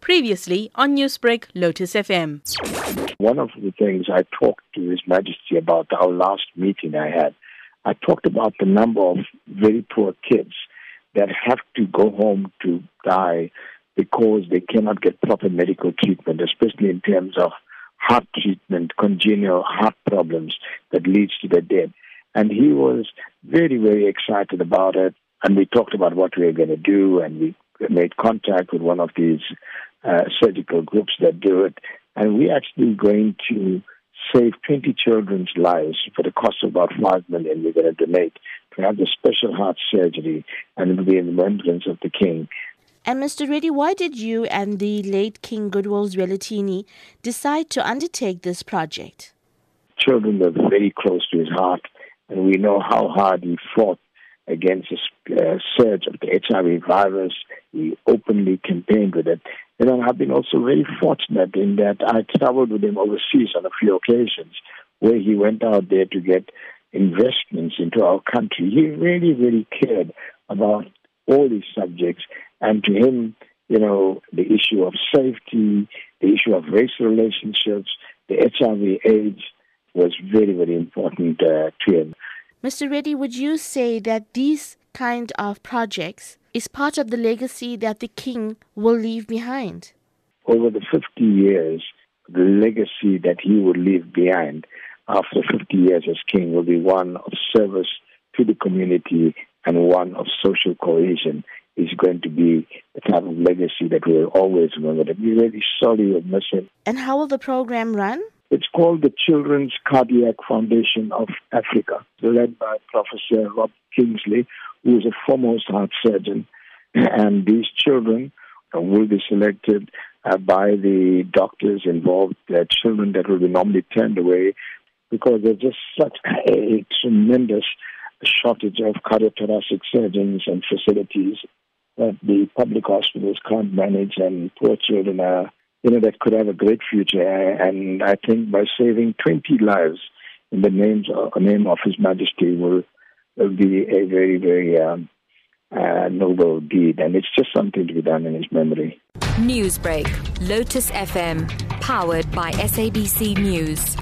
Previously on Newsbreak, Lotus FM. One of the things I talked to His Majesty about our last meeting I had, I talked about the number of very poor kids that have to go home to die because they cannot get proper medical treatment, especially in terms of heart treatment, congenital heart problems that leads to their death. And he was very, very excited about it. And we talked about what we were going to do, and we made contact with one of these surgical groups that do it. And we're actually going to save 20 children's lives for the cost of about $5 million we're going to donate to have the special heart surgery, and it will be in remembrance of the King. And Mr. Reddy, why did you and the late King Goodwill Zwelithini decide to undertake this project? Children were very close to his heart, and we know how hard he fought against the surge of the HIV virus. He openly campaigned with it. You know, I've been also very fortunate in that I traveled with him overseas on a few occasions where he went out there to get investments into our country. He really, really cared about all these subjects. And to him, you know, the issue of safety, the issue of racial relationships, the HIV/AIDS was very, very important to him. Mr. Reddy, would you say that these kind of projects is part of the legacy that the King will leave behind? Over the 50 years, the legacy that he will leave behind after 50 years as King will be one of service to the community and one of social cohesion. Is going to be the type of legacy that we'll always remember. That we're really sorry we'll miss him. And how will the program run? It's called the Children's Cardiac Foundation of Africa, led by Professor Rob Kingsley, who is a foremost heart surgeon. And these children will be selected by the doctors involved. They're children that will be normally turned away because there's just such a tremendous shortage of cardiothoracic surgeons and facilities that the public hospitals can't manage, and poor children are, you know, that could have a great future. And I think by saving 20 lives in the name of His Majesty will be a very, very noble deed. And it's just something to be done in his memory. Newsbreak, Lotus FM, powered by SABC News.